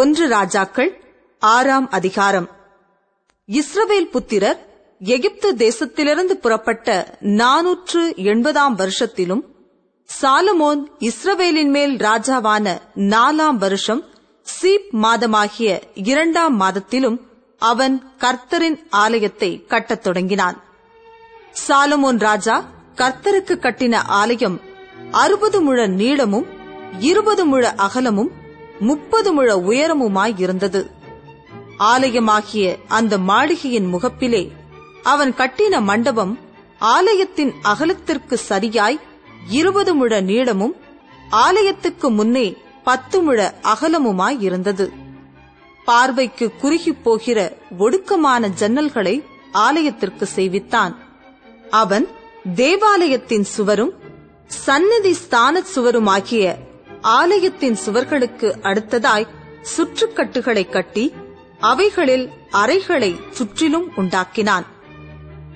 ஒன்று ராஜாக்கள் 6ஆம் அதிகாரம். இஸ்ரவேல் புத்திரர் எகிப்து தேசத்திலிருந்து புறப்பட்ட 480ஆம் வருஷத்திலும் சாலமோன் இஸ்ரவேலின் மேல் ராஜாவான 4ஆம் வருஷம் சீப் மாதமாகிய 2ஆம் மாதத்திலும் அவன் கர்த்தரின் ஆலயத்தை கட்டத் தொடங்கினான். சாலமோன் ராஜா கர்த்தருக்கு கட்டின ஆலயம் 60 முழ நீளமும் 20 முழ அகலமும் 30 முழ உயரமுமாயிருந்தது. ஆலயமாகிய அந்த மாளிகையின் முகப்பிலே அவன் கட்டின மண்டபம் ஆலயத்தின் அகலத்திற்கு சரியாய் 20 முழ நீளமும் ஆலயத்துக்கு முன்னே 10 முழ அகலமுமாயிருந்தது. பார்வைக்கு குறுகி போகிற ஒடுக்கமான ஜன்னல்களை ஆலயத்திற்கு செய்வித்தான். அவன் தேவாலயத்தின் சுவரும் சந்நிதி ஸ்தான சுவருமாகிய ஆலயத்தின் சுவர்களுக்கு அடுத்ததாய் சுற்றுக்கட்டுகளை கட்டி அவைகளில் அறைகளை சுற்றிலும் உண்டாக்கினான்.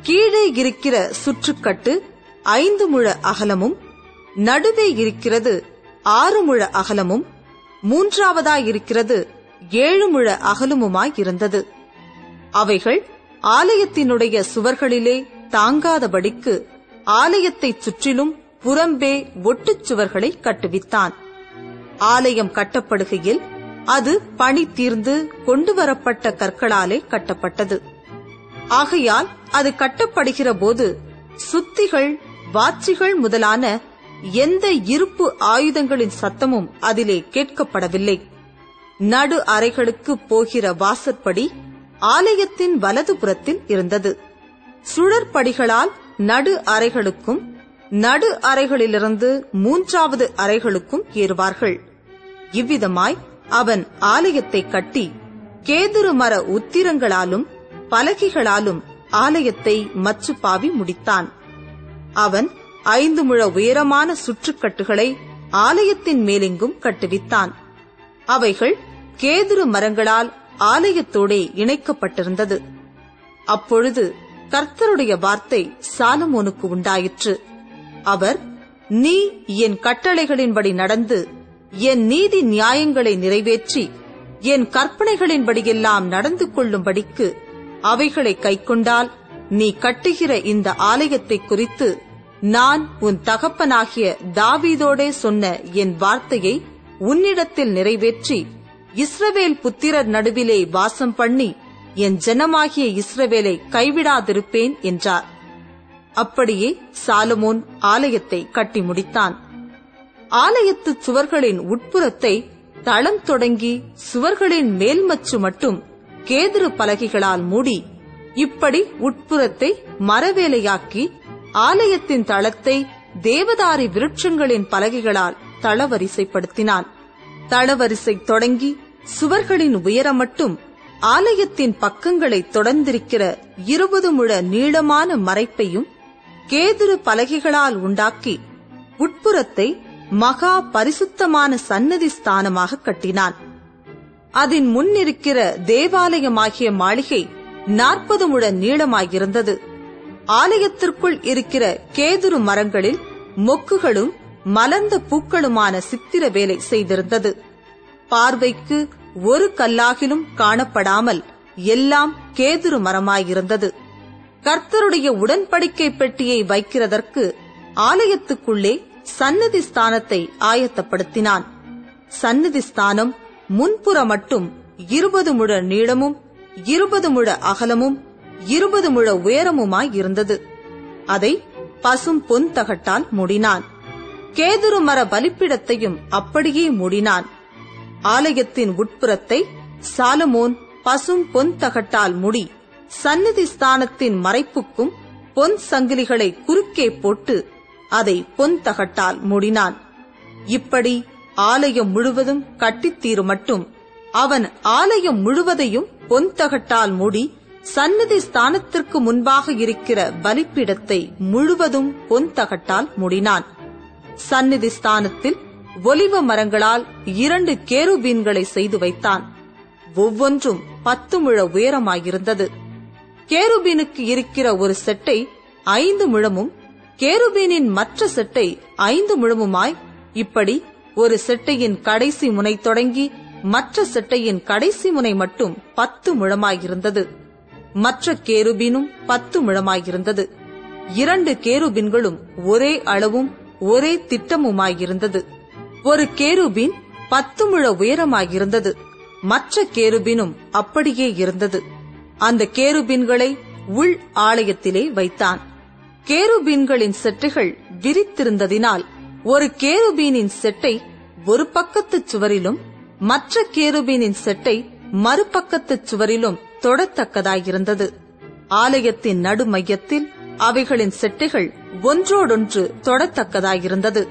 கீழே இருக்கிற சுற்றுக்கட்டு 5 முழ அகலமும் நடுவே இருக்கிறது 6 முழ அகலமும் 3ஆவதாயிருக்கிறது 7 முழ அகலமுமாயிருந்தது. அவைகள் ஆலயத்தினுடைய சுவர்களிலே தாங்காதபடிக்கு ஆலயத்தைச் சுற்றிலும் புறம்பே ஒட்டுச் சுவர்களை கட்டுவித்தான். ஆலயம் கட்டப்படுகையில் அது பணி தீர்ந்து கொண்டுவரப்பட்ட கற்களாலே கட்டப்பட்டது. ஆகையால் அது கட்டப்படுகிற போது சுத்திகள், வாச்சிகள் முதலான எந்த இருப்பு ஆயுதங்களின் சத்தமும் அதிலே கேட்கப்படவில்லை. நடு அறைகளுக்கு போகிற வாசற்படி ஆலயத்தின் வலதுபுறத்தில் இருந்தது. சுழற்படிகளால் நடு அறைகளுக்கும் நடு அறைகளிலிருந்து 3ஆவது அறைகளுக்கும் ஏறுவார்கள். இவ்விதமாய் அவன் ஆலயத்தை கட்டி கேதுரு மர உத்திரங்களாலும் பலகைகளாலும் ஆலயத்தை மச்சுப்பாவி முடித்தான். அவன் 5 முழ உயரமான சுற்றுக்கட்டுகளை ஆலயத்தின் மேலெங்கும் கட்டுவித்தான். அவைகள் கேதுரு மரங்களால் ஆலயத்தோடே இணைக்கப்பட்டிருந்தது. அப்பொழுது கர்த்தருடைய வார்த்தை சாலமோனுக்கு உண்டாயிற்று. அவர், நீ என் கட்டளைகளின்படி நடந்து என் நீதி நியாயங்களை நிறைவேற்றி என் கற்பனைகளின்படியெல்லாம் நடந்து கொள்ளும்படிக்கு அவைகளை கைக்கொண்டால் நீ கட்டுகிற இந்த ஆலயத்தை குறித்து நான் உன் தகப்பனாகிய தாவீதோடே சொன்ன என் வார்த்தையை உன்னிடத்தில் நிறைவேற்றி இஸ்ரவேல் புத்திரர் நடுவிலே வாசம் பண்ணி என் ஜனமாகிய இஸ்ரவேலை கைவிடாதிருப்பேன் என்றார். அப்படியே சாலமோன் ஆலயத்தை கட்டி முடித்தான். ஆலயத்து சுவர்களின் உட்புறத்தை தளம் தொடங்கி சுவர்களின் மேல்மச்சு மட்டும் கேதுரு பலகைகளால் மூடி இப்படி உட்புறத்தை மரவேலையாக்கி ஆலயத்தின் தளத்தை தேவதாரி விருட்சங்களின் பலகைகளால் தளவரிசைப்படுத்தினான். தளவரிசை தொடங்கி சுவர்களின் உயரம் மட்டும் ஆலயத்தின் பக்கங்களை தொடர்ந்திருக்கிற 20 முழ நீளமான மறைப்பையும் கேதுரு பலகைகளால் உண்டாக்கி உட்புறத்தை மகா பரிசுத்தமான சன்னதி ஸ்தானமாக கட்டினான். அதன் முன்னிருக்கிற தேவாலயமாகிய மாளிகை 40 முழ நீளமாயிருந்தது. ஆலயத்திற்குள் இருக்கிற கேதுரு மரங்களில் மொக்குகளும் மலர்ந்த பூக்களுமான சித்திர வேலை செய்திருந்தது. பார்வைக்கு ஒரு கல்லாகிலும் காணப்படாமல் எல்லாம் கேதுரு மரமாயிருந்தது. கர்த்தருடைய உடன்படிக்கை பெட்டியை வைக்கிறதற்கு ஆலயத்துக்குள்ளே சந்நிதி ஸ்தானத்தை ஆயத்தப்படுத்தினான். சந்நிதி ஸ்தானம் முன்புற மட்டும் 20 முழ நீளமும் 20 முழ அகலமும் 20 முழ உயரமுமாயிருந்தது. அதை பசும் பொன் தகட்டால் மூடினான். கேதுரு மர பலிப்பிடத்தையும் அப்படியே மூடினான். ஆலயத்தின் உட்புறத்தை சாலமோன் பசும் பொன் தகட்டால் மூடி சந்நிதி ஸ்தானத்தின் மறைப்புக்கும் பொன் சங்கிலிகளை குறுக்கே போட்டு அதை பொன் தகட்டால் மூடினான். இப்படி ஆலயம் முழுவதும் கட்டித்தீரு மட்டும் அவன் ஆலயம் முழுவதையும் பொன் தகட்டால் மூடி சந்நிதி ஸ்தானத்திற்கு முன்பாக இருக்கிற பலிப்பீடத்தை முழுவதும் பொன் தகட்டால் மூடினான். சந்நிதி ஸ்தானத்தில் ஒலிவ மரங்களால் 2 கேருபீன்களை செய்து வைத்தான். ஒவ்வொன்றும் 10 முழ உயரமாயிருந்தது. கேருபீனுக்கு இருக்கிற ஒரு செட்டை 5 முழமும் கேருபீனின் மற்ற செட்டை 5 முழமுமாய் இப்படி ஒரு செட்டையின் கடைசி முனை தொடங்கி மற்ற செட்டையின் கடைசி முனை மட்டும் 10 முழமாயிருந்தது. மற்ற கேருபீனும் 10 முழமாயிருந்தது. 2 கேருபீன்களும் ஒரே அளவும் ஒரே திட்டமுமாயிருந்தது. ஒரு கேருபீன் 10 முழ உயரமாயிருந்தது. மற்ற கேருபீனும் அப்படியே இருந்தது. அந்த கேருபீன்களை உள் ஆலயத்திலே வைத்தான். கேருபீன்களின் செட்டைகள் விரித்திருந்ததினால் ஒரு கேருபீனின் செட்டை ஒரு பக்கத்து சுவரிலும் மற்ற கேருபீனின் செட்டை மறுபக்கத்து சுவரிலும் தொடத்தக்கதாயிருந்தது. ஆலயத்தின் நடு மையத்தில் அவைகளின் செட்டைகள் ஒன்றோடொன்று தொடத்தக்கதாயிருந்தது.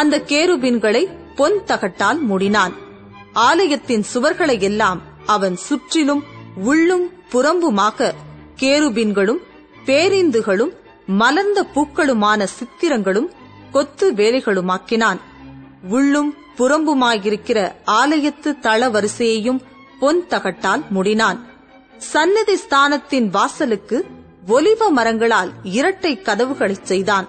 அந்த கேருபீன்களை பொன் தகட்டால் மூடினான். ஆலயத்தின் சுவர்களை எல்லாம் அவன் சுற்றிலும் உள்ளும் புறம்புமாக கேருபீன்களும் பேரிந்துகளும் மலர்ந்த பூக்களுமான சித்திரங்களும் கொத்து வேலைகளுமாக்கினான். உள்ளும் புறம்புமாயிருக்கிற ஆலயத்து தள வரிசையையும் பொன் தகட்டால் மூடினான். சந்நிதி ஸ்தானத்தின் வாசலுக்கு ஒலிவ மரங்களால் இரட்டை கதவுகளை செய்தான்.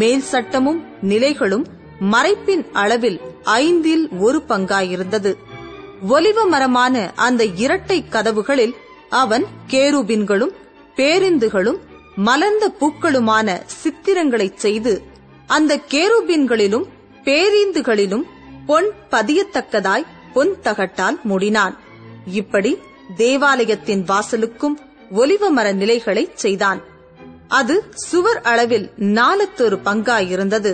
மேல் சட்டமும் நிலைகளும் மறைப்பின் அளவில் 1/5 பங்காயிருந்தது. ஒலிவ மரமான அந்த இரட்டை கதவுகளில் அவன் கேருபின்களும் பேரிந்துகளும் மலர்ந்த பூக்களுமான சித்திரங்களைச் செய்து அந்த கேருபின்களிலும் பேரிந்துகளிலும் பொன் பதியத்தக்கதாய் பொன் தகட்டால் மூடினான். இப்படி தேவாலயத்தின் வாசலுக்கும் ஒலிவமர நிலைகளை செய்தான். அது சுவர் அளவில் 4/4 பங்காயிருந்தது.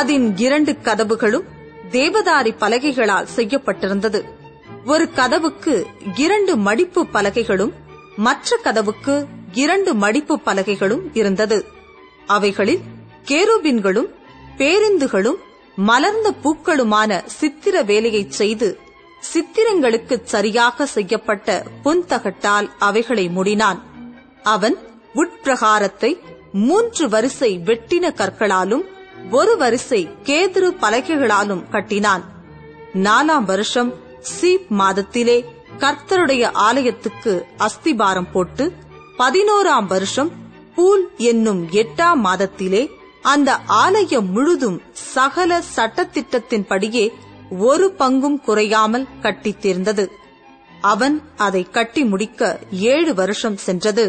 அதன் 2 கதவுகளும் தேவதாரி பலகைகளால் செய்யப்பட்டிருந்தது. ஒரு கதவுக்கு 2 மடிப்பு பலகைகளும் மற்ற கதவுக்கு 2 மடிப்பு பலகைகளும் இருந்தது. அவைகளில் கேருபின்களும் பேரிந்துகளும் மலர்ந்த பூக்களுமான சித்திர வேலையை செய்து சித்திரங்களுக்குச் சரியாக செய்யப்பட்ட பொன்தகட்டால் அவைகளை மூடினான். அவன் உட்பிரகாரத்தை 3 வரிசை வெட்டின கற்களாலும் 1 வரிசை கேதுரு பலகைகளாலும் கட்டினான். 4ஆம் வருஷம் சீப் மாதத்திலே கர்த்தருடைய ஆலயத்துக்கு அஸ்திபாரம் போட்டு 11ஆம் வருஷம் பூல் என்னும் 8ஆம் மாதத்திலே அந்த ஆலயம் முழுதும் சகல சட்டத்திட்டத்தின்படியே 1 பங்கும் குறையாமல் கட்டித்தீர்ந்தது. அவன் அதை கட்டி முடிக்க 7 வருஷம் சென்றது.